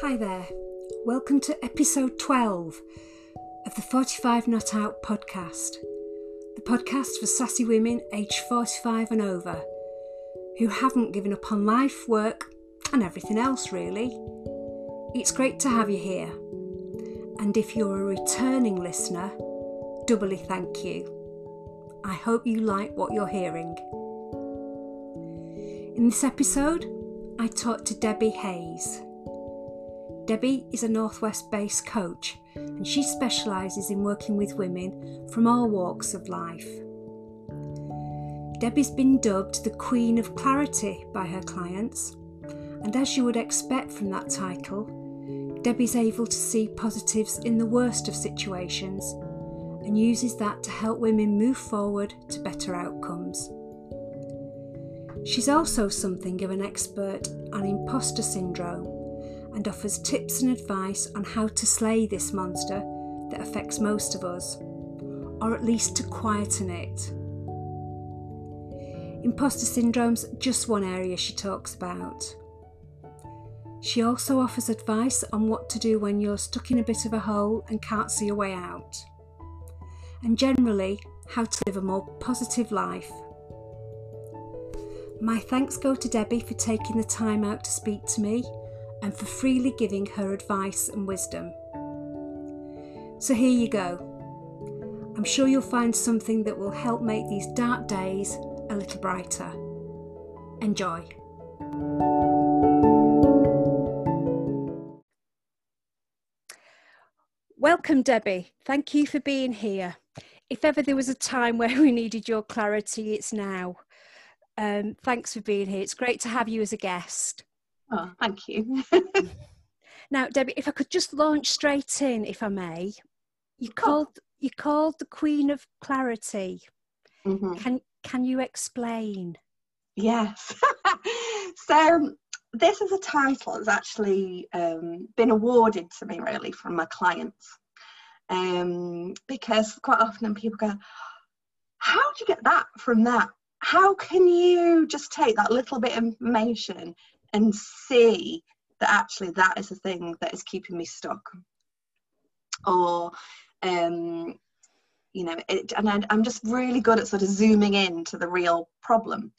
Hi there, welcome to episode 12 of the 45 Not Out podcast, the podcast for sassy women aged 45 and over, who haven't given up on life, work and everything else really. It's great to have you here, and if you're a returning listener, doubly thank you. I hope you like what you're hearing. In this episode, I talked to Debbie Hayes. Debbie is a Northwest-based coach, and she specialises in working with women from all walks of life. Debbie's been dubbed the Queen of Clarity by her clients, and as you would expect from that title, Debbie's able to see positives in the worst of situations and uses that to help women move forward to better outcomes. She's also something of an expert on imposter syndrome, and offers tips and advice on how to slay this monster that affects most of us, or at least to quieten it. Imposter syndrome's just one area she talks about. She also offers advice on what to do when you're stuck in a bit of a hole and can't see a way out, and generally how to live a more positive life. My thanks go to Debbie for taking the time out to speak to me, and for freely giving her advice and wisdom. So here you go. I'm sure you'll find something that will help make these dark days a little brighter. Enjoy. Welcome, Debbie. Thank you for being here. If ever there was a time where we needed your clarity, it's now. Thanks for being here. It's great to have you as a guest. Oh, thank you. Now, Debbie, if I could just launch straight in, if I may. You called the Queen of Clarity. Mm-hmm. Can you explain? Yes. So this is a title that's actually been awarded to me, really, from my clients. Because quite often people go, how do you get that from that? How can you just take that little bit of information and see that actually that is the thing that is keeping me stuck? Or, I'm just really good at sort of zooming in to the real problem.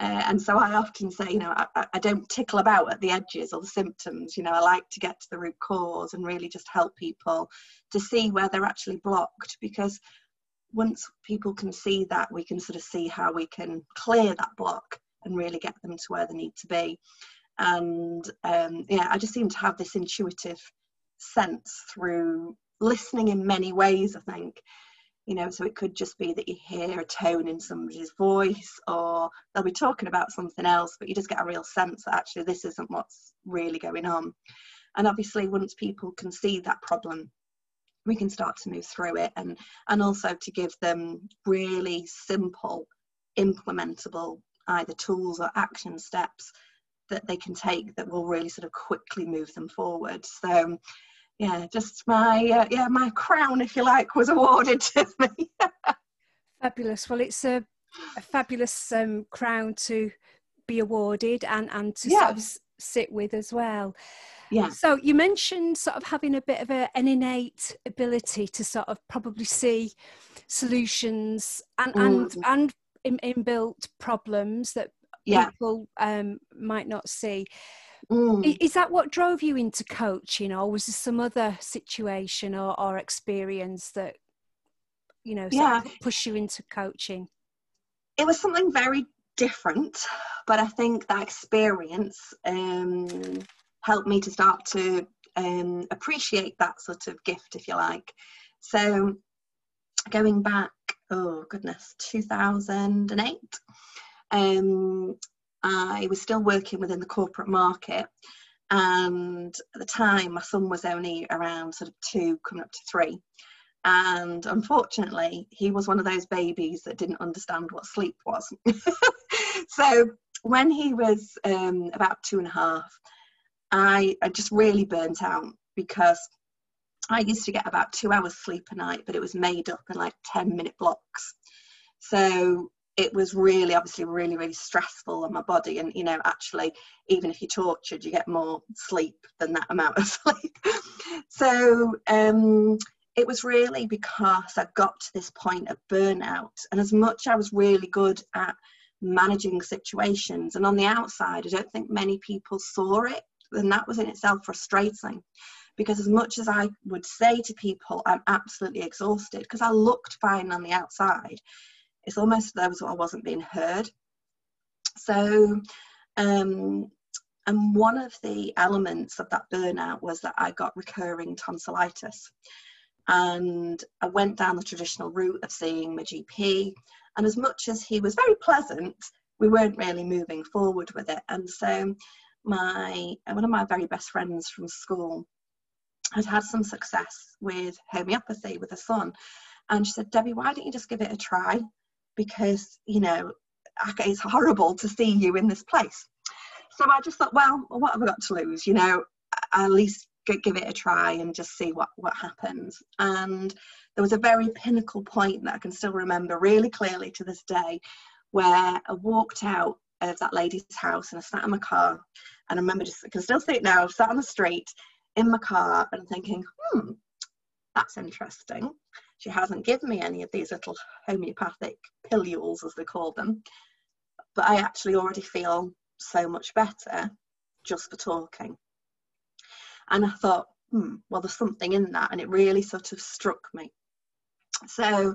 And so I often say, I don't tickle about at the edges or the symptoms. I like to get to the root cause and really just help people to see where they're actually blocked, because once people can see that, we can sort of see how we can clear that block and really get them to where they need to be. And I just seem to have this intuitive sense through listening in many ways, I think. So it could just be that you hear a tone in somebody's voice, or they'll be talking about something else, but you just get a real sense that actually this isn't what's really going on. And obviously once people can see that problem, we can start to move through it, and also to give them really simple, implementable either tools or action steps that they can take that will really sort of quickly move them forward. So just my crown, if you like, was awarded to me. Fabulous. Well, it's a fabulous crown to be awarded and to sort of sit with as well. Yeah. So you mentioned sort of having a bit of an innate ability to sort of probably see solutions and inbuilt problems that people might not see. Is that what drove you into coaching, or was there some other situation or experience that pushed you into coaching? It was something very different, but I think that experience helped me to start to appreciate that sort of gift, if you like. So going back, 2008, I was still working within the corporate market, and at the time my son was only around sort of 2, coming up to 3, and unfortunately he was one of those babies that didn't understand what sleep was. So when he was about 2.5, I just really burnt out, because I used to get about 2 hours sleep a night, but it was made up in like 10-minute blocks. So it was really, obviously, really, really stressful on my body. And, you know, actually, even if you're tortured, you get more sleep than that amount of sleep. So it was really because I got to this point of burnout. And as much I was really good at managing situations, and on the outside, I don't think many people saw it. And that was in itself frustrating, because as much as I would say to people, I'm absolutely exhausted, because I looked fine on the outside, it's almost there was I wasn't being heard. So, and one of the elements of that burnout was that I got recurring tonsillitis, and I went down the traditional route of seeing my GP. And as much as he was very pleasant, we weren't really moving forward with it. And so, one of my very best friends from school had had some success with homeopathy with her son, and she said, "Debbie, why don't you just give it a try? Because, you know, it's horrible to see you in this place." So I just thought, well, what have I got to lose? You know, at least give it a try and just see what happens. And there was a very pinnacle point that I can still remember really clearly to this day, where I walked out of that lady's house and I sat in my car, and I remember just, I can still see it now, I sat on the street in my car and I'm thinking, that's interesting. She hasn't given me any of these little homeopathic pillules, as they call them, but I actually already feel so much better just for talking. And I thought, well, there's something in that, and it really sort of struck me. So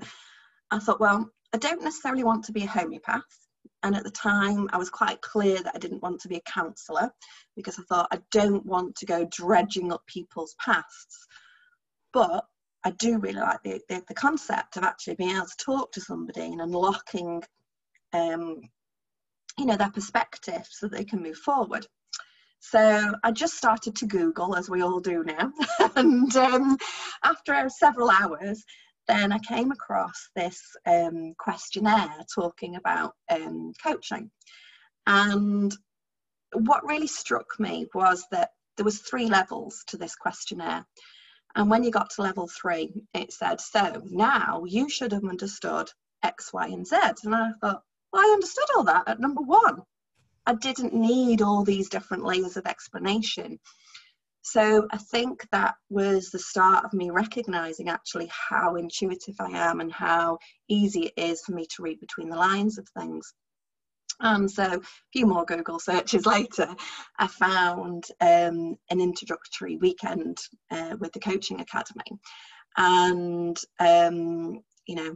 I thought, well, I don't necessarily want to be a homeopath. And at the time, I was quite clear that I didn't want to be a counsellor, because I thought, I don't want to go dredging up people's pasts. But I do really like the concept of actually being able to talk to somebody and unlocking, you know, their perspective so that they can move forward. So I just started to Google, as we all do now. And after several hours, then I came across this questionnaire talking about coaching. And what really struck me was that there was 3 levels to this questionnaire. And when you got to level 3, it said, so now you should have understood X, Y, and Z. And I thought, well, I understood all that at number 1. I didn't need all these different layers of explanation. So I think that was the start of me recognizing actually how intuitive I am and how easy it is for me to read between the lines of things. And so a few more Google searches later, I found an introductory weekend with the Coaching Academy, and, you know,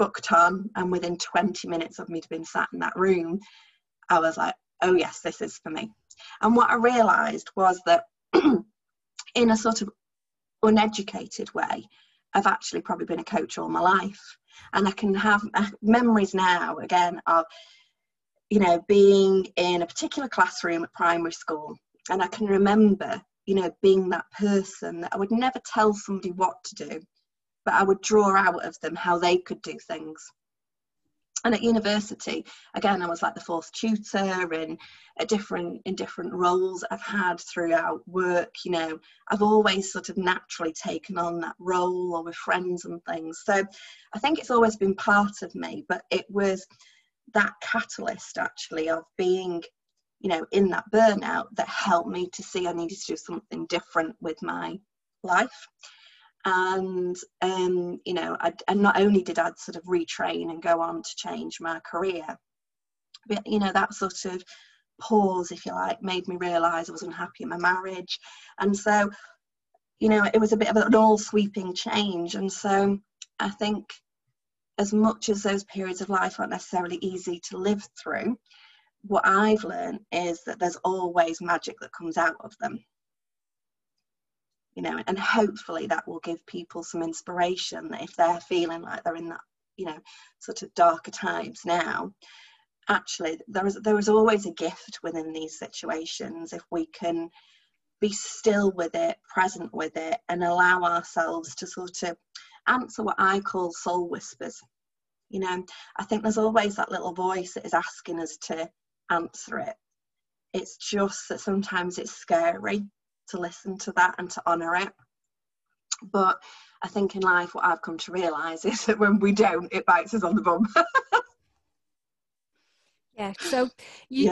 booked on, and within 20 minutes of me being sat in that room, I was like, oh yes, this is for me. And what I realized was that in a sort of uneducated way, I've actually probably been a coach all my life. And I can have memories now again of, you know, being in a particular classroom at primary school, and I can remember, you know, being that person that I would never tell somebody what to do, but I would draw out of them how they could do things. And at university, again, I was like the fourth tutor in different roles I've had throughout work. You know, I've always sort of naturally taken on that role, or with friends and things. So I think it's always been part of me, but it was that catalyst actually of being, you know, in that burnout that helped me to see I needed to do something different with my life. And, you know, and not only did I sort of retrain and go on to change my career, but, you know, that sort of pause, if you like, made me realise I was unhappy in my marriage. And so, you know, it was a bit of an all-sweeping change. And so I think as much as those periods of life aren't necessarily easy to live through, what I've learned is that there's always magic that comes out of them. You know, and hopefully that will give people some inspiration that if they're feeling like they're in that, you know, sort of darker times now, actually there is always a gift within these situations if we can be still with it, present with it, and allow ourselves to sort of answer what I call soul whispers. You know, I think there's always that little voice that is asking us to answer it. It's just that sometimes it's scary to listen to that and to honour it. But I think in life what I've come to realise is that when we don't, it bites us on the bum. Yeah. So you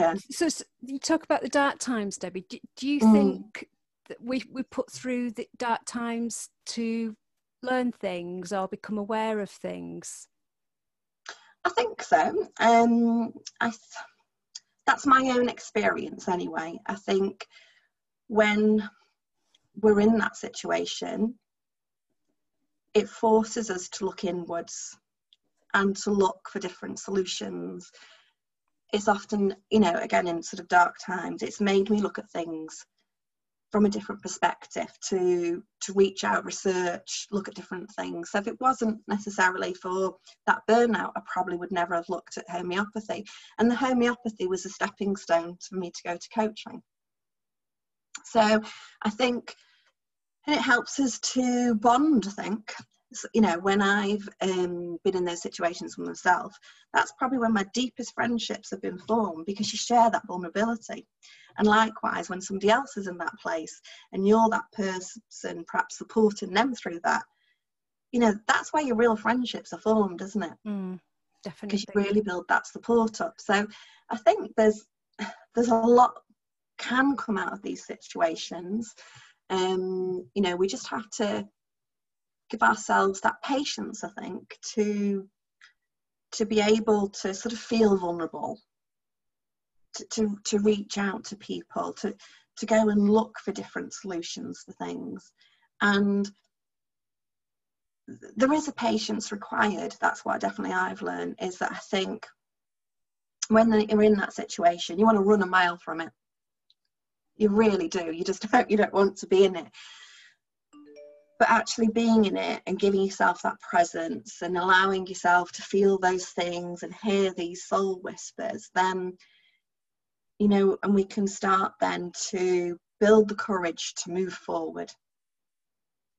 talk about the dark times, Debbie. Do you think that we put through the dark times to learn things or become aware of things? I think so. That's my own experience anyway. I think when we're in that situation, it forces us to look inwards and to look for different solutions. It's often, again, in sort of dark times, it's made me look at things from a different perspective, to reach out, research, look at different things. So if it wasn't necessarily for that burnout, I probably would never have looked at homeopathy. And the homeopathy was a stepping stone for me to go to coaching. So I think it helps us to bond, I think. When I've been in those situations with myself, that's probably when my deepest friendships have been formed, because you share that vulnerability. And likewise, when somebody else is in that place and you're that person perhaps supporting them through that, that's where your real friendships are formed, isn't it? Definitely. Because you really build that support up. So I think there's a lot can come out of these situations. We just have to give ourselves that patience, I think, to be able to sort of feel vulnerable, to reach out to people, to go and look for different solutions for things. And there is a patience required. That's what definitely I've learned, is that I think when you're in that situation, you want to run a mile from it. You really do. You just hope you don't want to be in it. But actually being in it and giving yourself that presence and allowing yourself to feel those things and hear these soul whispers, then, and we can start then to build the courage to move forward,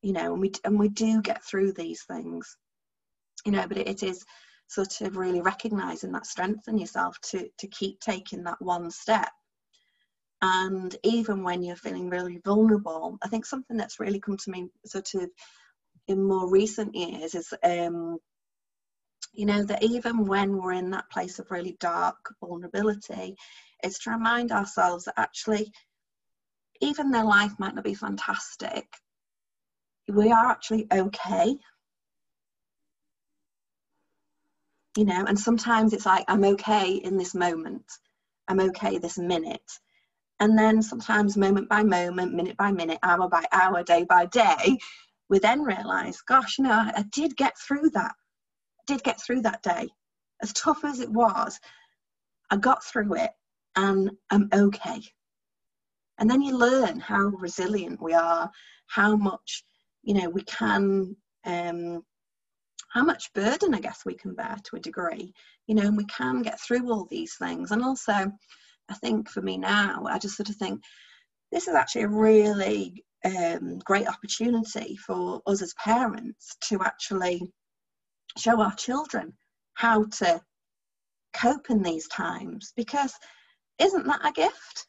and we do get through these things, but it is sort of really recognizing that strength in yourself to keep taking that one step. And even when you're feeling really vulnerable, I think something that's really come to me sort of in more recent years is, that even when we're in that place of really dark vulnerability, is to remind ourselves that actually, even though life might not be fantastic, we are actually okay. And sometimes it's like, I'm okay in this moment. I'm okay this minute. And then sometimes moment by moment, minute by minute, hour by hour, day by day, we then realise, gosh, I did get through that. I did get through that day. As tough as it was, I got through it and I'm okay. And then you learn how resilient we are, how much, we can, how much burden, I guess, we can bear to a degree, and we can get through all these things. And also, I think for me now, I just sort of think this is actually a really great opportunity for us as parents to actually show our children how to cope in these times, because isn't that a gift?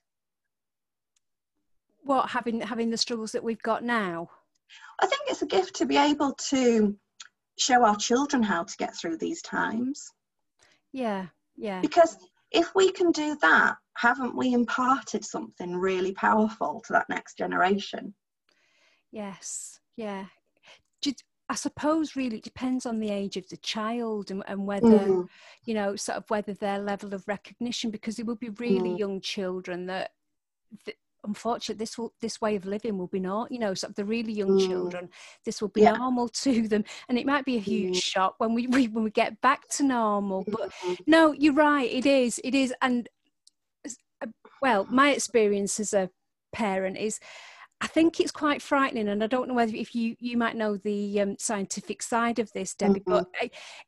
What, having the struggles that we've got now? I think it's a gift to be able to show our children how to get through these times. Yeah, yeah. Because if we can do that, haven't we imparted something really powerful to that next generation? Yes, yeah. I suppose really it depends on the age of the child and whether, sort of whether their level of recognition, because it will be really young children that unfortunately this way of living will be not, sort of the really young children, this will be normal to them, and it might be a huge shock when we get back to normal. But no, you're right, it is. And well, my experience as a parent is, I think it's quite frightening, and I don't know whether if you might know the scientific side of this, Debbie, but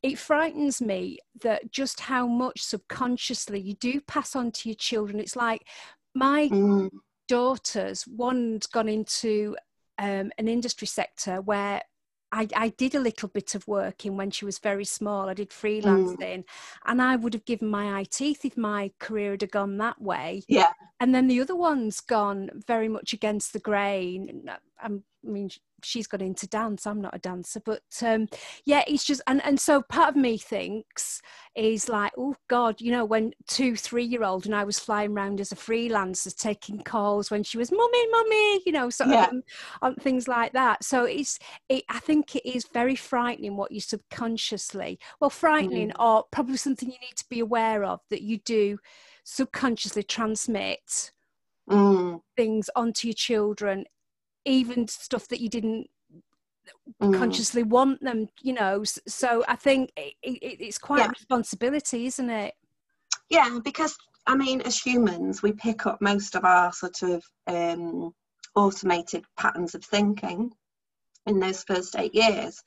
it frightens me that just how much subconsciously you do pass on to your children. It's like my daughters, one's gone into an industry sector where I did a little bit of work in when she was very small. I did freelancing, and I would have given my eye teeth if my career had gone that way. Yeah. And then the other one's gone very much against the grain. I mean, she's got into dance, I'm not a dancer, but yeah, it's just, and so part of me thinks is like, oh God, you know, when 2-3-year-old and I was flying around as a freelancer taking calls when she was mummy, you know, sort of on things like that. So it's I think it is very frightening what you subconsciously, well, frightening or probably something you need to be aware of, that you do subconsciously transmit things onto your children, even stuff that you didn't consciously want them, you know. So I think it's quite a responsibility, isn't it? Yeah, because I mean, as humans, we pick up most of our sort of automated patterns of thinking in those first 8 years.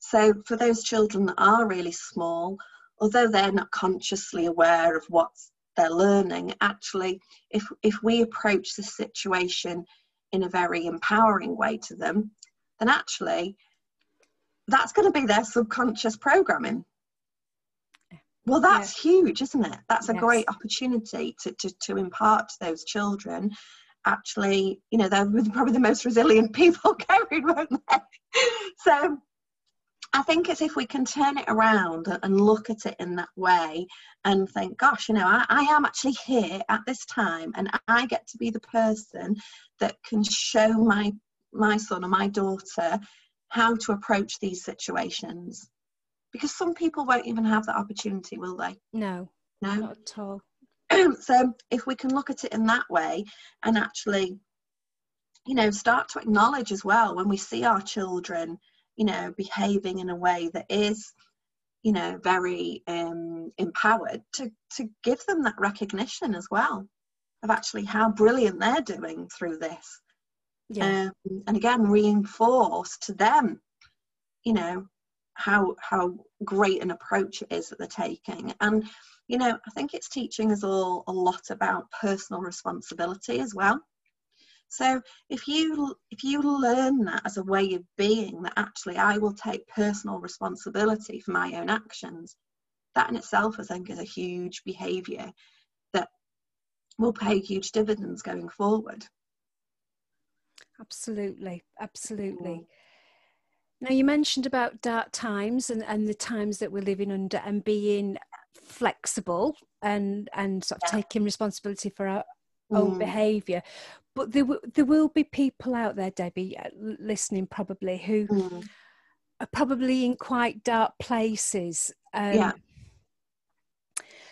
So for those children that are really small, although they're not consciously aware of what they're learning, actually, if we approach the situation in a very empowering way to them, then actually that's going to be their subconscious programming. Well, that's huge, isn't it? That's a great opportunity to impart to those children. Actually, you know, they're probably the most resilient people going, won't they? So I think it's if we can turn it around and look at it in that way and think, gosh, you know, I am actually here at this time, and I get to be the person that can show my son or my daughter how to approach these situations. Because some people won't even have that opportunity, will they? No, not at all. So if we can look at it in that way and actually, you know, start to acknowledge as well when we see our children, you know, behaving in a way that is, you know, very empowered, to give them that recognition as well of actually how brilliant they're doing through this. And again, reinforce to them, you know, how great an approach it is that they're taking. And, you know, I think it's teaching us all a lot about personal responsibility as well. So if you learn that as a way of being, that actually I will take personal responsibility for my own actions, that in itself I think is a huge behaviour that will pay huge dividends going forward. Absolutely, absolutely. Now, you mentioned about dark times and the times that we're living under, and being flexible and sort of taking responsibility for our own behaviour. But there will be people out there, Debbie, listening probably, who are probably in quite dark places.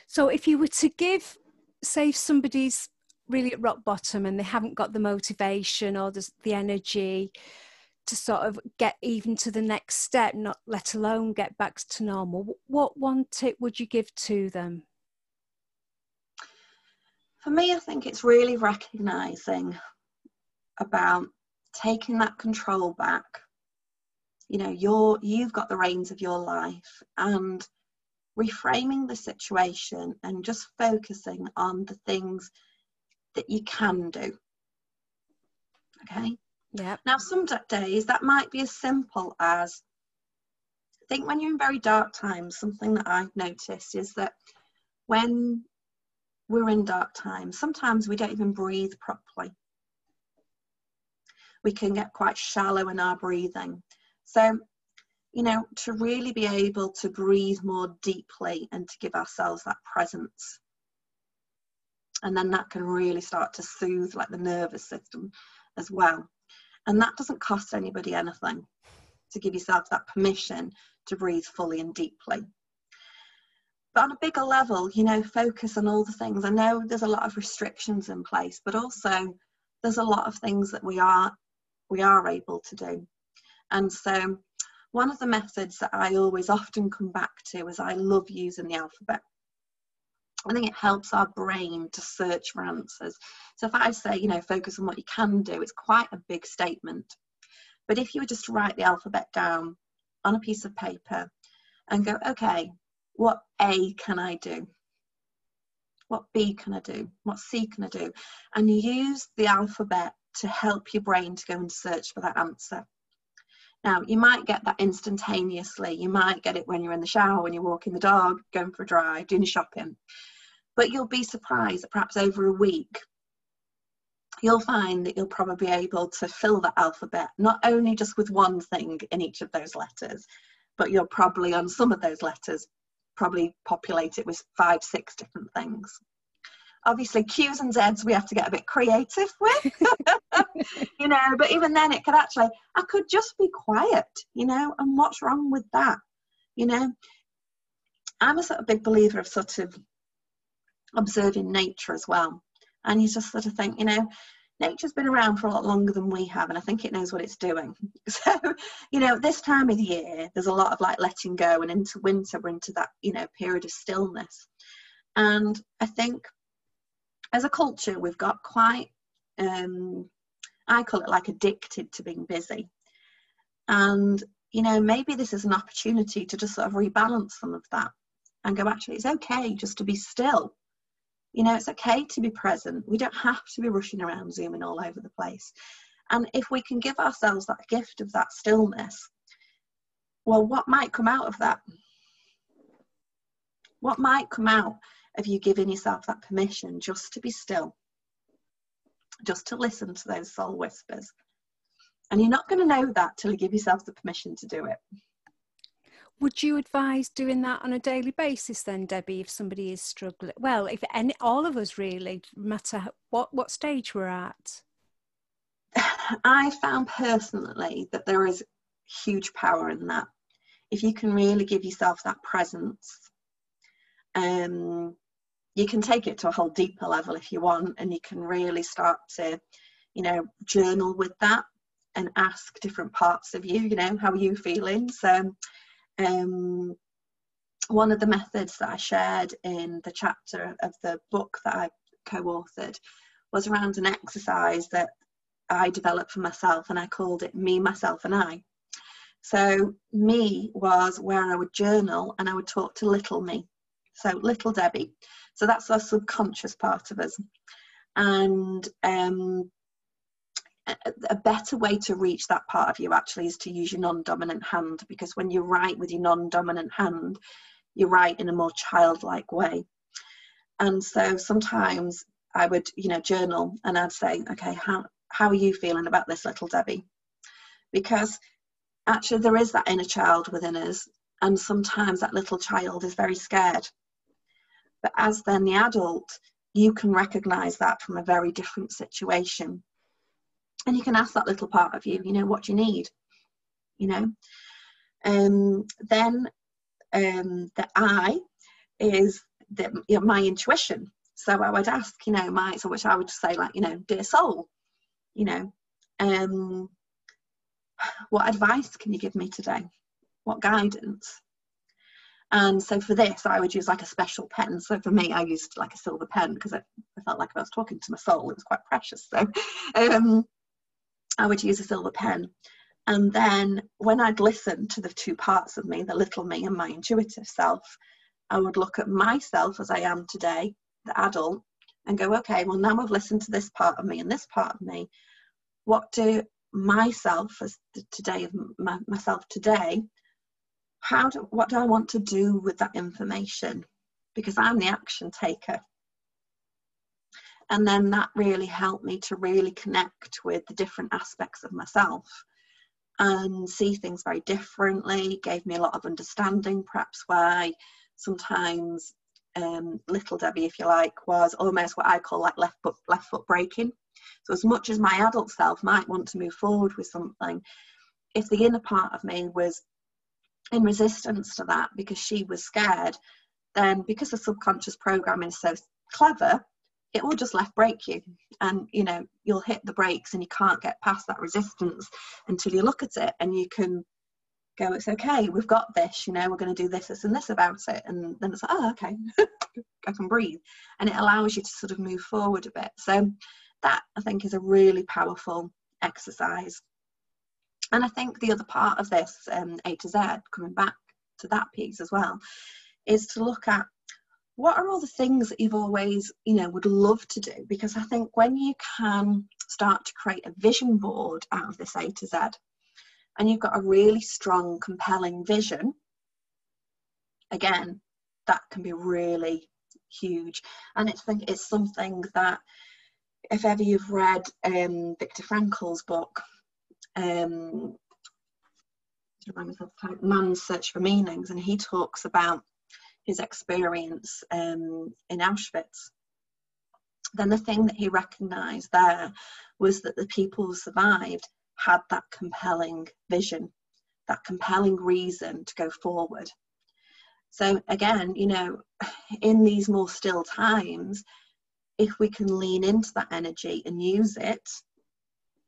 So if you were to give, say, somebody's really at rock bottom and they haven't got the motivation or the energy to sort of get even to the next step, not let alone get back to normal, what one tip would you give to them? For me, I think it's really recognising about taking that control back. You know, you've got the reins of your life, and reframing the situation and just focusing on the things that you can do. Okay? Yeah. Now, some days that might be as simple as, I think when you're in very dark times, something that I've noticed is that when we're in dark times, sometimes we don't even breathe properly. We can get quite shallow in our breathing. So, you know, to really be able to breathe more deeply and to give ourselves that presence. And then that can really start to soothe like the nervous system as well. And that doesn't cost anybody anything, to give yourself that permission to breathe fully and deeply. But on a bigger level, you know, focus on all the things. I know there's a lot of restrictions in place, but also there's a lot of things that we are able to do. And so one of the methods that I always often come back to is I love using the alphabet. I think it helps our brain to search for answers. So if I say, you know, focus on what you can do, it's quite a big statement. But if you were just to write the alphabet down on a piece of paper and go, okay, what A can I do? What B can I do? What C can I do? And use the alphabet to help your brain to go and search for that answer. Now, you might get that instantaneously. You might get it when you're in the shower, when you're walking the dog, going for a drive, doing shopping. But you'll be surprised that perhaps over a week, you'll find that you'll probably be able to fill the alphabet, not only just with one thing in each of those letters, but you'll probably, on some of those letters, probably populate it with 5, 6 different things. Obviously, Q's and Z's we have to get a bit creative with, you know, but even then it could actually, I could just be quiet, you know, and what's wrong with that, you know. I'm a sort of big believer of sort of observing nature as well. And you just sort of think, you know, nature's been around for a lot longer than we have, and I think it knows what it's doing. So, you know, this time of the year, there's a lot of like letting go, and into winter, we're into that, you know, period of stillness. And I think as a culture, we've got quite, I call it like addicted to being busy. And, you know, maybe this is an opportunity to just sort of rebalance some of that and go, actually, it's okay just to be still. You know, it's okay to be present. We don't have to be rushing around, zooming all over the place. And if we can give ourselves that gift of that stillness, well, what might come out of that? What might come out of you giving yourself that permission just to be still, just to listen to those soul whispers? And you're not going to know that till you give yourself the permission to do it. Would you advise doing that on a daily basis then, Debbie, if somebody is struggling? Well, if any, all of us really, no matter what stage we're at. I found personally that there is huge power in that. If you can really give yourself that presence, you can take it to a whole deeper level if you want, and you can really start to, you know, journal with that and ask different parts of you, you know, how are you feeling? So, one of the methods that I shared in the chapter of the book that I co-authored was around an exercise that I developed for myself, and I called it Me, Myself and I. So me was where I would journal and I would talk to little me, so little Debbie. So that's our subconscious part of us. And a better way to reach that part of you actually is to use your non-dominant hand, because when you write with your non-dominant hand, you write in a more childlike way. And so sometimes I would, you know, journal and I'd say, okay, how are you feeling about this, little Debbie? Because actually there is that inner child within us, and sometimes that little child is very scared. But as then the adult, you can recognize that from a very different situation. And you can ask that little part of you, you know, what do you need? You know, the I is the, you know, my intuition. So I would ask, you know, which I would say like, you know, dear soul, you know, what advice can you give me today? What guidance? And so for this, I would use like a special pen. So for me, I used like a silver pen, because I felt like if I was talking to my soul, it was quite precious. So, I would use a silver pen, and then when I'd listen to the two parts of me, the little me and my intuitive self, I would look at myself as I am today, the adult, and go, okay, well, now I've listened to this part of me and this part of me, what do myself as myself today, what do I want to do with that information? Because I'm the action taker. And then that really helped me to really connect with the different aspects of myself and see things very differently. Gave me a lot of understanding, perhaps why sometimes little Debbie, if you like, was almost what I call like left foot braking. So as much as my adult self might want to move forward with something, if the inner part of me was in resistance to that because she was scared, then because the subconscious programming is so clever, it will just left brake you, and you know, you'll hit the brakes and you can't get past that resistance until you look at it and you can go, it's okay, we've got this, you know, we're going to do this, this and this about it. And then it's like, oh, okay, I can breathe. And it allows you to sort of move forward a bit. So that, I think, is a really powerful exercise. And I think the other part of this, A to Z, coming back to that piece as well, is to look at, what are all the things that you've always, you know, would love to do? Because I think when you can start to create a vision board out of this A to Z, and you've got a really strong, compelling vision, again, that can be really huge. And it's something that if ever you've read Viktor Frankl's book, Man's Search for Meanings, and he talks about his experience in Auschwitz, then the thing that he recognized there was that the people who survived had that compelling vision, that compelling reason to go forward. So again, you know, in these more still times, if we can lean into that energy and use it,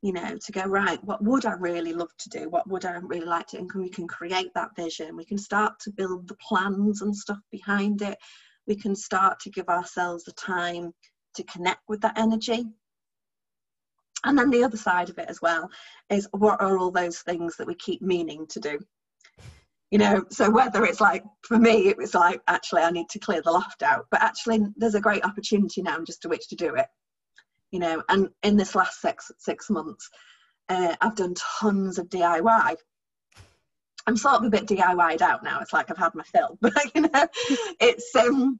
you know, to go, right, what would I really love to do? What would I really like to do? And we can create that vision. We can start to build the plans and stuff behind it. We can start to give ourselves the time to connect with that energy. And then the other side of it as well is, what are all those things that we keep meaning to do? You know, so whether it's like, for me, it was like, actually, I need to clear the loft out, but actually there's a great opportunity now just to which to do it. You know, and in this last six months, I've done tons of DIY. I'm sort of a bit DIY'd out now. It's like I've had my fill, but you know, it's, you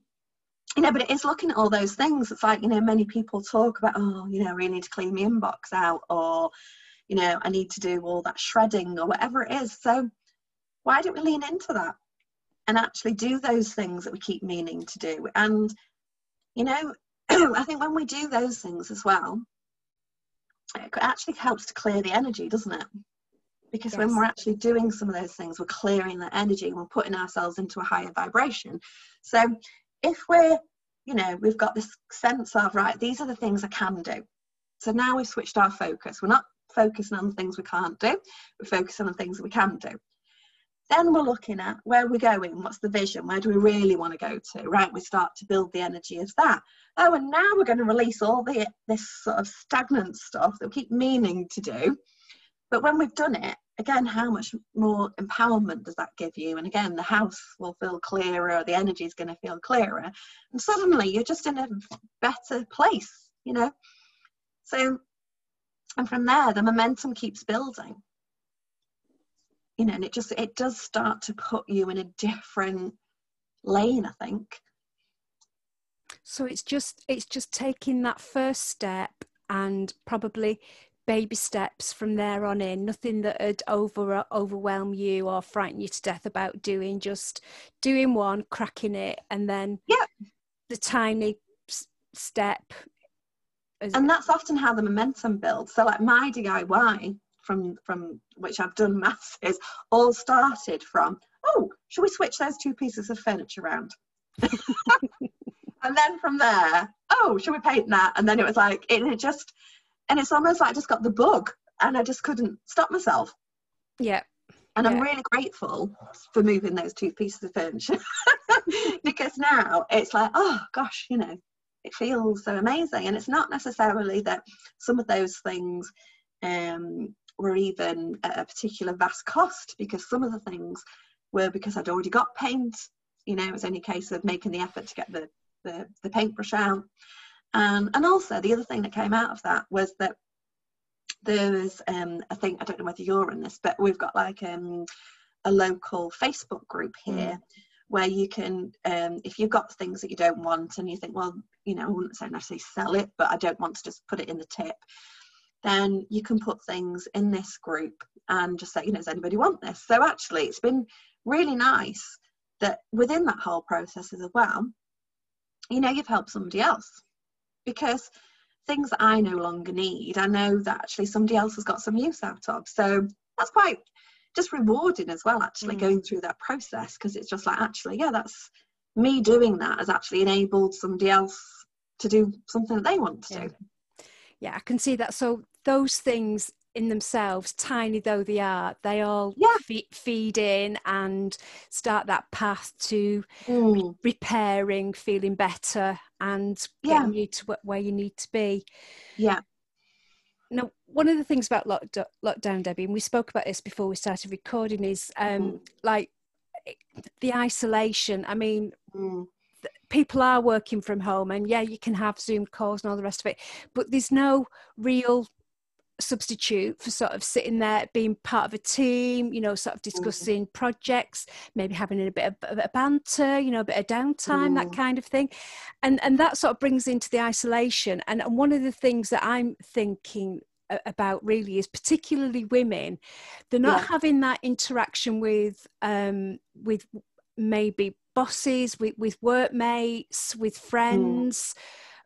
know, but it is looking at all those things. It's like, you know, many people talk about, oh, you know, I really need to clean my inbox out, or, you know, I need to do all that shredding or whatever it is. So why don't we lean into that and actually do those things that we keep meaning to do? And, you know, I think when we do those things as well, it actually helps to clear the energy, doesn't it? Because yes, when we're actually doing some of those things, we're clearing that energy and we're putting ourselves into a higher vibration. So if we're, you know, we've got this sense of, right, these are the things I can do. So now we've switched our focus. We're not focusing on the things we can't do. We're focusing on the things that we can do. Then we're looking at where we're going, what's the vision, where do we really want to go to, right? We start to build the energy of that. Oh, and now we're going to release all this sort of stagnant stuff that we keep meaning to do. But when we've done it, again, how much more empowerment does that give you? And again, the house will feel clearer, the energy is going to feel clearer. And suddenly you're just in a better place, you know? So, and from there, the momentum keeps building. You know, and it just, it does start to put you in a different lane, I think. So it's just taking that first step and probably baby steps from there on in, nothing that would overwhelm you or frighten you to death about doing, just doing one, cracking it, and then yeah, the tiny step. And that's often how the momentum builds. So like my DIY, from which I've done masses, all started from, oh, should we switch those two pieces of furniture around? And then from there, oh, should we paint that? And then it was like, it just, and it's almost like I just got the bug and I just couldn't stop myself. Yeah. And yeah, I'm really grateful for moving those two pieces of furniture because now it's like, oh gosh, you know, it feels so amazing. And it's not necessarily that some of those things were even at a particular vast cost, because some of the things were because I'd already got paint. You know, it was only a case of making the effort to get the paintbrush out. And also the other thing that came out of that was that there was, I think, I don't know whether you're in this, but we've got like a local Facebook group here where you can, if you've got things that you don't want and you think, well, you know, I wouldn't say necessarily sell it, but I don't want to just put it in the tip, then you can put things in this group and just say, you know, does anybody want this? So actually it's been really nice that within that whole process as well, you know, you've helped somebody else, because things that I no longer need, I know that actually somebody else has got some use out of. So that's quite just rewarding as well, actually going through that process, because it's just like, actually, yeah, that's me doing that has actually enabled somebody else to do something that they want to do. Yeah, I can see that. So those things in themselves, tiny though they are, they all feed in and start that path to repairing, feeling better and getting you to where you need to be. Yeah. Now, one of the things about lockdown, Debbie, and we spoke about this before we started recording, is like the isolation. I mean... people are working from home and yeah, you can have Zoom calls and all the rest of it, but there's no real substitute for sort of sitting there, being part of a team, you know, sort of discussing projects, maybe having a bit of banter, you know, a bit of downtime, that kind of thing. And that sort of brings into the isolation. And one of the things that I'm thinking about really is particularly women, they're not having that interaction with maybe bosses, with workmates, with friends,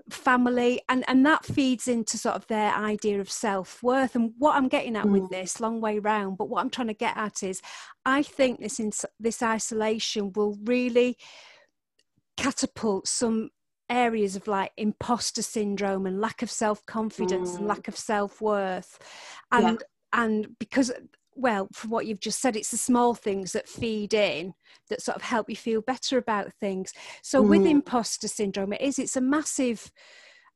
family, and that feeds into sort of their idea of self-worth. And what I'm getting at with this, long way round, but what I'm trying to get at is I think this isolation will really catapult some areas of like imposter syndrome and lack of self-confidence and lack of self-worth, and because, well, from what you've just said, it's the small things that feed in that sort of help you feel better about things. So with imposter syndrome, it's a massive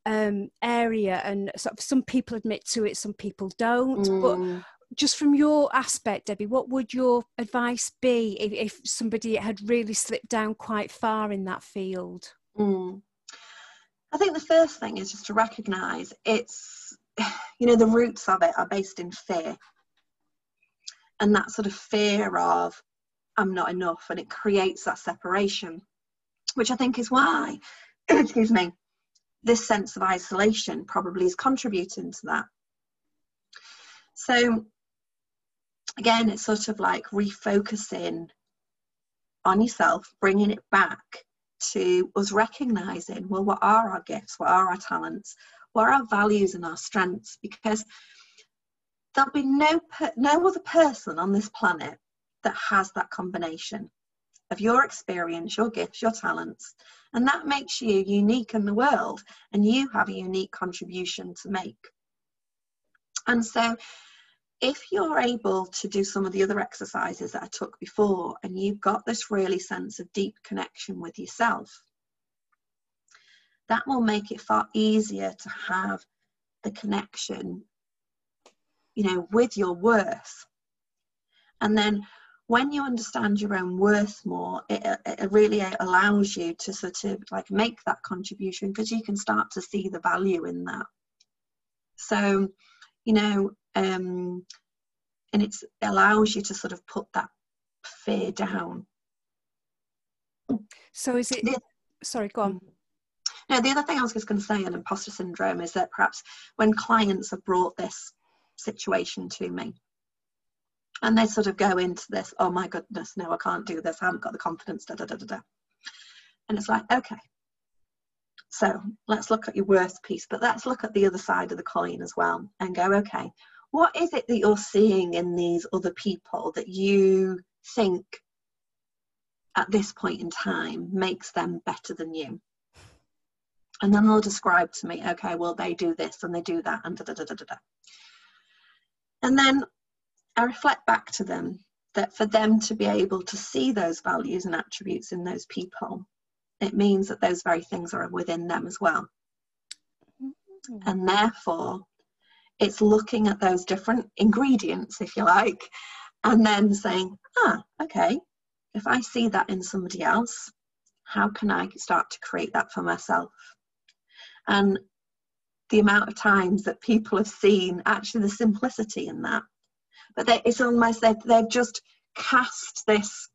area, and sort of some people admit to it, some people don't. But just from your aspect, Debbie, what would your advice be if somebody had really slipped down quite far in that field? I think the first thing is just to recognise it's, you know, the roots of it are based in fear. And that sort of fear of I'm not enough, and it creates that separation, which I think is why, excuse me, this sense of isolation probably is contributing to that. So again, it's sort of like refocusing on yourself, bringing it back to us recognising, well, what are our gifts? What are our talents? What are our values and our strengths? Because there'll be no other person on this planet that has that combination of your experience, your gifts, your talents, and that makes you unique in the world, and you have a unique contribution to make. And so if you're able to do some of the other exercises that I took before, and you've got this really sense of deep connection with yourself, that will make it far easier to have the connection, you know, with your worth. And then when you understand your own worth more, it really allows you to sort of like make that contribution, because you can start to see the value in that. So, you know, and it allows you to sort of put that fear down. So is it, sorry, go on. No, the other thing I was just going to say on imposter syndrome is that perhaps when clients have brought this situation to me and they sort of go into this, oh my goodness, no, I can't do this, I haven't got the confidence, da da da da da. And it's like, okay, so let's look at your worst piece, but let's look at the other side of the coin as well and go, okay, what is it that you're seeing in these other people that you think at this point in time makes them better than you? And then they'll describe to me, okay, well, they do this and they do that and da da da da da da. And then I reflect back to them that for them to be able to see those values and attributes in those people, it means that those very things are within them as well. And therefore, it's looking at those different ingredients, if you like, and then saying, ah, okay, if I see that in somebody else, how can I start to create that for myself? And the amount of times that people have seen actually the simplicity in that, but it's almost they've just cast this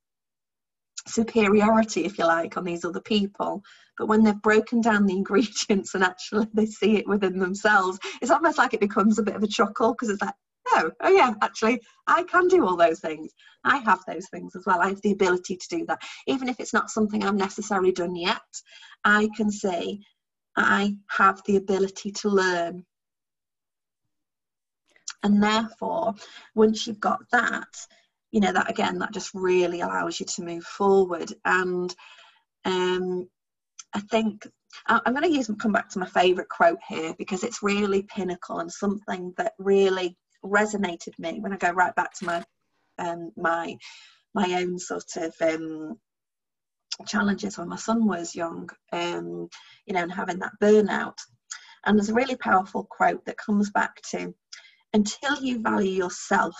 superiority, if you like, on these other people, but when they've broken down the ingredients and actually they see it within themselves, it's almost like it becomes a bit of a chuckle, because it's like, oh yeah, actually I can do all those things, I have those things as well, I have the ability to do that, even if it's not something I've necessarily done yet. I can say I have the ability to learn. And therefore, once you've got that, you know, that again, that just really allows you to move forward. And I think I'm going to come back to my favourite quote here, because it's really pinnacle and something that really resonated me when I go right back to my my own sort of challenges when my son was young, you know, and having that burnout. And there's a really powerful quote that comes back to, until you value yourself,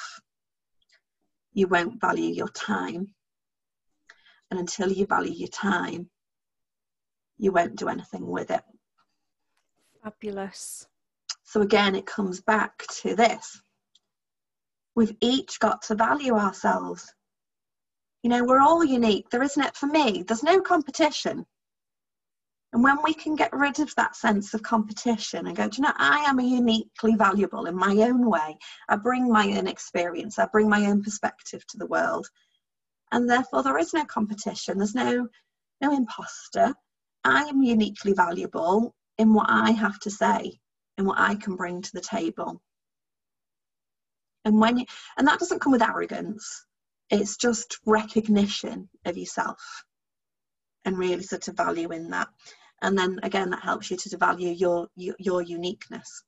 you won't value your time, and until you value your time, you won't do anything with it. Fabulous. So again, it comes back to this. We've each got to value ourselves. You know, we're all unique. There isn't it for me. There's no competition. And when we can get rid of that sense of competition and go, do you know, I am uniquely valuable in my own way. I bring my own experience. I bring my own perspective to the world. And therefore, there is no competition. There's no imposter. I am uniquely valuable in what I have to say and what I can bring to the table. And when you, and that doesn't come with arrogance. It's just recognition of yourself and really sort of valuing that. And then again, that helps you to value your uniqueness.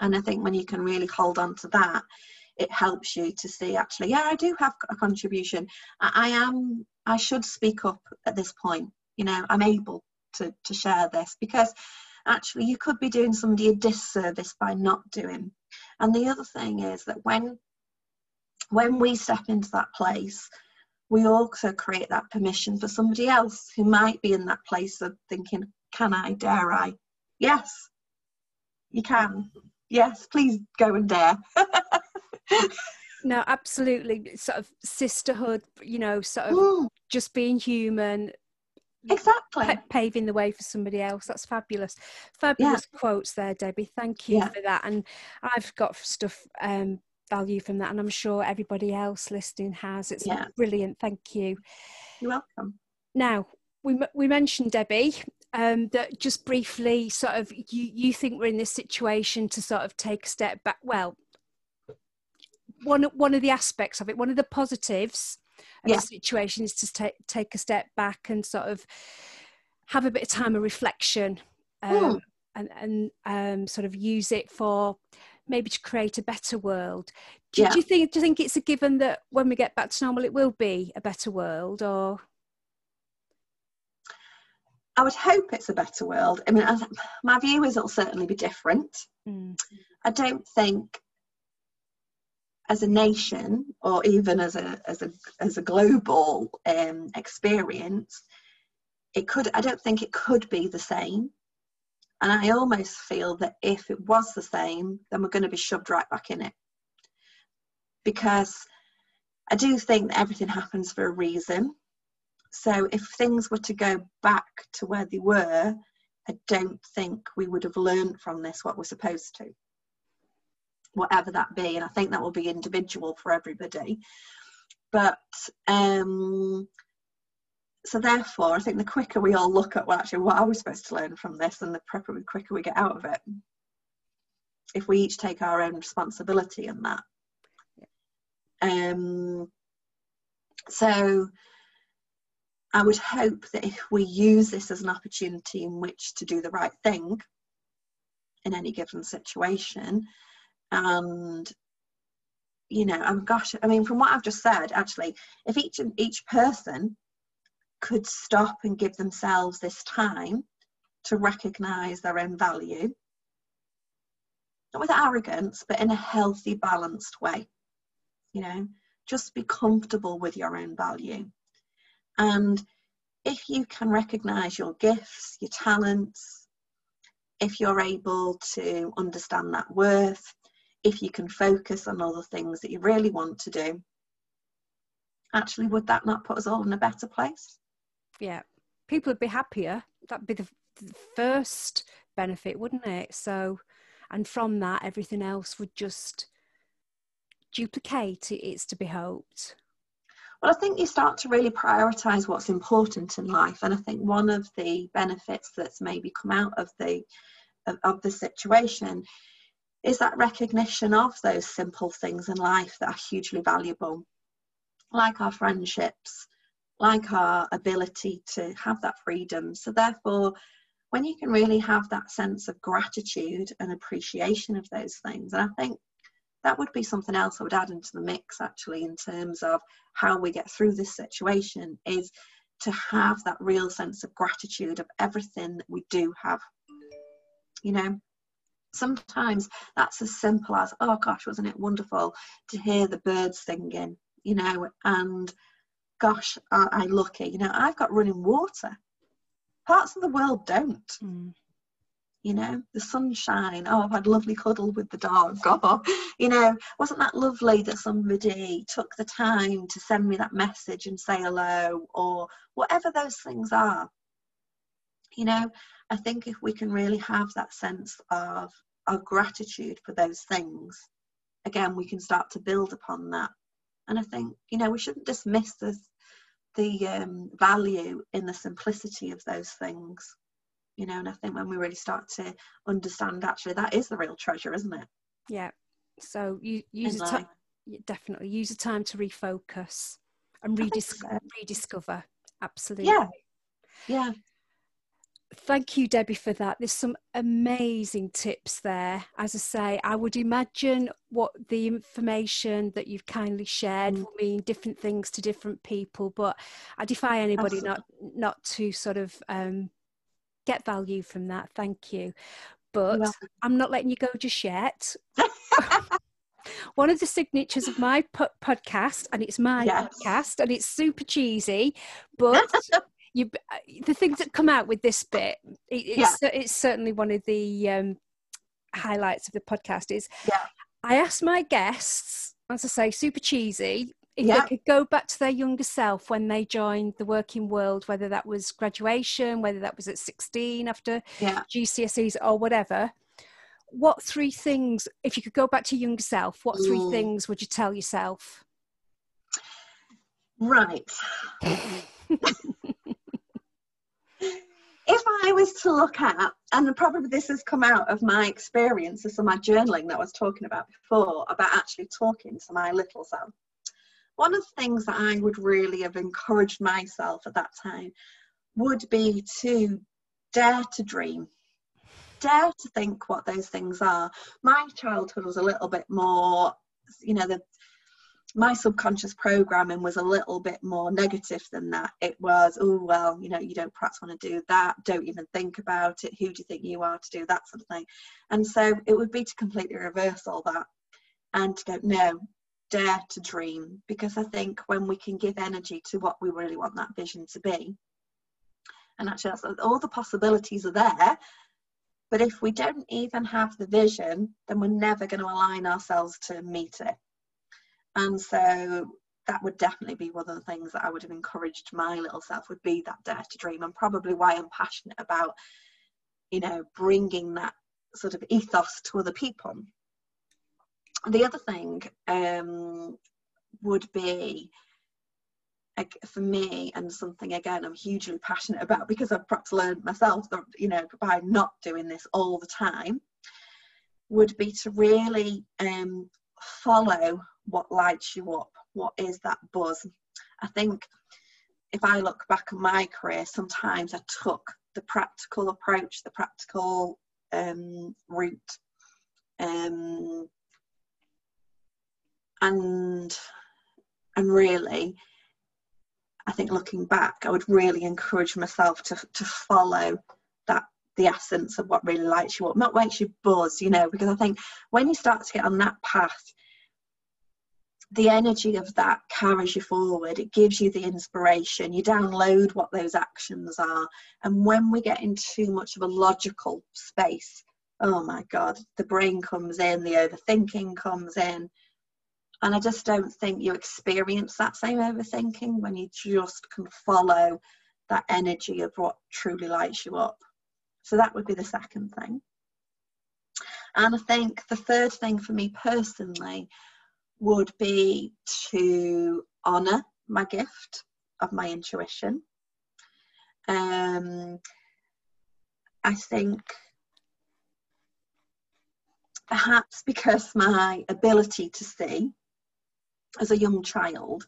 And I think when you can really hold on to that, it helps you to see actually, yeah, I do have a contribution. I should speak up at this point. You know, I'm able to share this, because actually you could be doing somebody a disservice by not doing. And the other thing is that when we step into that place, we also create that permission for somebody else who might be in that place of thinking, can I, dare I? Yes, you can. Yes, please go and dare. No, absolutely. Sort of sisterhood, you know, sort of just being human. Exactly. Paving the way for somebody else. That's fabulous. Fabulous quotes there, Debbie. Thank you for that. And I've got stuff value from that, and I'm sure everybody else listening has. It's brilliant. Thank you. You're welcome. Now, we mentioned, Debbie, that just briefly sort of you think we're in this situation to sort of take a step back. Well, one of the aspects of it, one of the positives of the situation is to take a step back and sort of have a bit of time of reflection, and sort of use it for maybe to create a better world. Do you think it's a given that when we get back to normal, it will be a better world? Or I would hope it's a better world. I mean, my view is it'll certainly be different. I don't think as a nation or even as a global experience, I don't think it could be the same. And I almost feel that if it was the same, then we're going to be shoved right back in it. Because I do think that everything happens for a reason. So if things were to go back to where they were, I don't think we would have learned from this what we're supposed to, whatever that be. And I think that will be individual for everybody. But so therefore, I think the quicker we all look at, well, actually, what are we supposed to learn from this, and the quicker we get out of it, if we each take our own responsibility in that. So I would hope that if we use this as an opportunity in which to do the right thing in any given situation, and you know, I mean, from what I've just said, actually, if each person could stop and give themselves this time to recognize their own value, not with arrogance, but in a healthy, balanced way, you know, just be comfortable with your own value. And if you can recognize your gifts, your talents, if you're able to understand that worth, if you can focus on other things that you really want to do, actually, would that not put us all in a better place? Yeah, people would be happier. That'd be the first benefit, wouldn't it? So, and from that, everything else would just duplicate. It's to be hoped. Well, I think you start to really prioritise what's important in life, and I think one of the benefits that's maybe come out of the situation is that recognition of those simple things in life that are hugely valuable, like our friendships, like our ability to have that freedom. So therefore, when you can really have that sense of gratitude and appreciation of those things, and I think that would be something else I would add into the mix, actually, in terms of how we get through this situation, is to have that real sense of gratitude of everything that we do have. You know, sometimes that's as simple as, oh gosh, wasn't it wonderful to hear the birds singing, you know, and gosh, are I lucky, you know, I've got running water. Parts of the world don't. you know, the sunshine, oh, I've had a lovely cuddle with the dog, or, you know, wasn't that lovely that somebody took the time to send me that message and say hello, or whatever those things are. You know, I think if we can really have that sense of our gratitude for those things, again, we can start to build upon that. And I think, you know, we shouldn't dismiss the value in the simplicity of those things, you know. And I think when we really start to understand, actually, that is the real treasure, isn't it? Yeah. So you use a time, definitely use a time to refocus and rediscover. Absolutely. Yeah. Yeah. Thank you, Debbie, for that. There's some amazing tips there. As I say, I would imagine what the information that you've kindly shared will mean different things to different people, but I defy anybody not to sort of get value from that. Thank you. But I'm not letting you go just yet. One of the signatures of my podcast, and it's my podcast, and it's super cheesy, but... the things that come out with this bit, it's certainly one of the highlights of the podcast is I asked my guests, as I say, super cheesy, if they could go back to their younger self when they joined the working world, whether that was graduation, whether that was at 16 after GCSEs or whatever, what three things, if you could go back to your younger self, what three things would you tell yourself? Right. If I was to look at, and probably this has come out of my experiences and my journaling that I was talking about before, about actually talking to my little self, one of the things that I would really have encouraged myself at that time would be to dare to dream, dare to think what those things are. My childhood was a little bit more, you know, my subconscious programming was a little bit more negative than that. It was, oh, well, you know, you don't perhaps want to do that. Don't even think about it. Who do you think you are to do that sort of thing? And so it would be to completely reverse all that and to go, no, dare to dream. Because I think when we can give energy to what we really want that vision to be, and actually that's, all the possibilities are there, but if we don't even have the vision, then we're never going to align ourselves to meet it. And so that would definitely be one of the things that I would have encouraged my little self, would be that dare to dream, and probably why I'm passionate about, you know, bringing that sort of ethos to other people. The other thing would be, for me, and something again I'm hugely passionate about because I've perhaps learned myself that, you know, by not doing this all the time, would be to really follow what lights you up. What is that buzz? I think if I look back on my career, sometimes I took the practical approach, the practical route, and really, I think looking back, I would really encourage myself to follow that, the essence of what really lights you up, not what makes you buzz, you know, because I think when you start to get on that path, the energy of that carries you forward. It gives you the inspiration. You download what those actions are. And when we get in too much of a logical space, oh my God, the brain comes in, the overthinking comes in. And I just don't think you experience that same overthinking when you just can follow that energy of what truly lights you up. So that would be the second thing. And I think the third thing for me personally would be to honour my gift of my intuition. I think perhaps because my ability to see as a young child,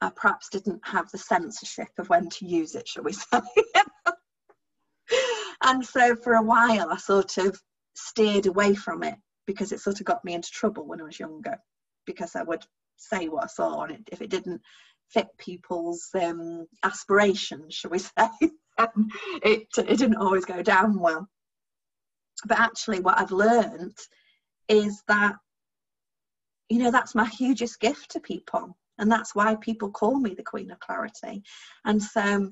I perhaps didn't have the censorship of when to use it, shall we say. And so for a while I sort of steered away from it because it sort of got me into trouble when I was younger, because I would say what I saw, and if it didn't fit people's aspirations, shall we say, it didn't always go down well. But actually what I've learned is that, you know, that's my hugest gift to people, and that's why people call me the Queen of Clarity. And so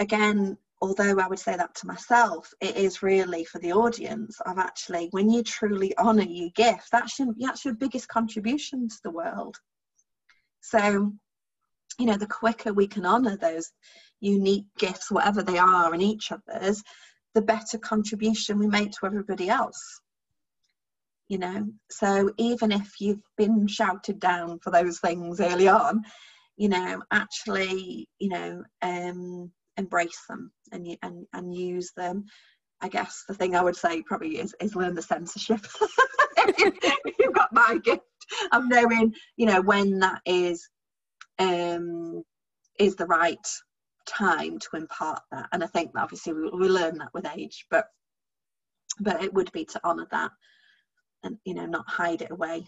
again, although I would say that to myself, it is really for the audience of actually, when you truly honour your gift, that shouldn't be actually your biggest contribution to the world. So, you know, the quicker we can honour those unique gifts, whatever they are in each of us, the better contribution we make to everybody else. You know, so even if you've been shouted down for those things early on, you know, actually, you know, embrace them and use them. I guess the thing I would say probably is learn the censorship. You've got my gift of knowing, you know, when that is the right time to impart that. And I think that obviously we learn that with age, but it would be to honour that and, you know, not hide it away.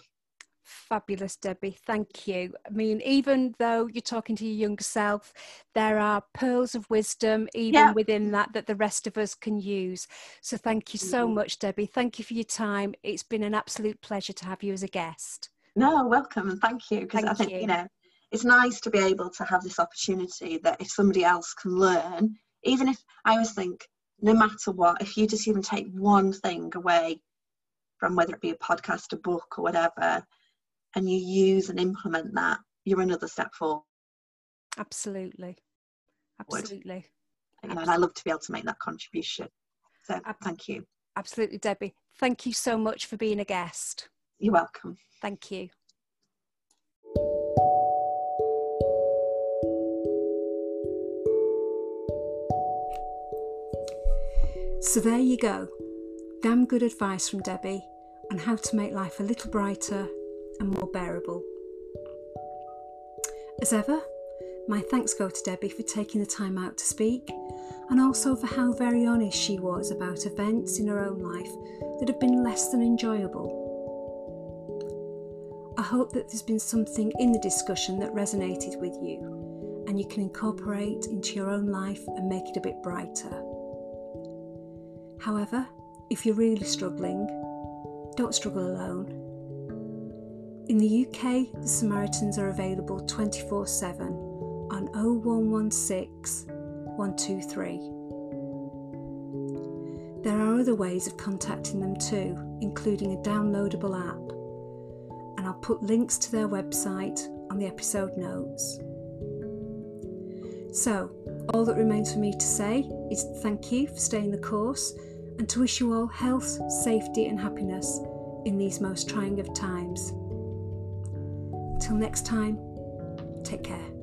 Fabulous, Debbie, thank you. I mean, even though you're talking to your younger self, there are pearls of wisdom even within that the rest of us can use. So thank you so much, Debbie. Thank you for your time. It's been an absolute pleasure to have you as a guest. No, welcome, and thank you, because I think you know, it's nice to be able to have this opportunity that if somebody else can learn, even if I always think, no matter what, if you just even take one thing away from whether it be a podcast, a book or whatever, and you use and implement that, you're another step forward. Absolutely. And I love to be able to make that contribution. So thank you. Absolutely, Debbie. Thank you so much for being a guest. You're welcome. Thank you. So there you go. Damn good advice from Debbie on how to make life a little brighter and more bearable. As ever, my thanks go to Debbie for taking the time out to speak, and also for how very honest she was about events in her own life that have been less than enjoyable. I hope that there's been something in the discussion that resonated with you and you can incorporate into your own life and make it a bit brighter. However, if you're really struggling, don't struggle alone. In the UK, the Samaritans are available 24/7 on 0116 123. There are other ways of contacting them too, including a downloadable app, and I'll put links to their website on the episode notes. So, all that remains for me to say is thank you for staying the course, and to wish you all health, safety and happiness in these most trying of times. Till next time, take care.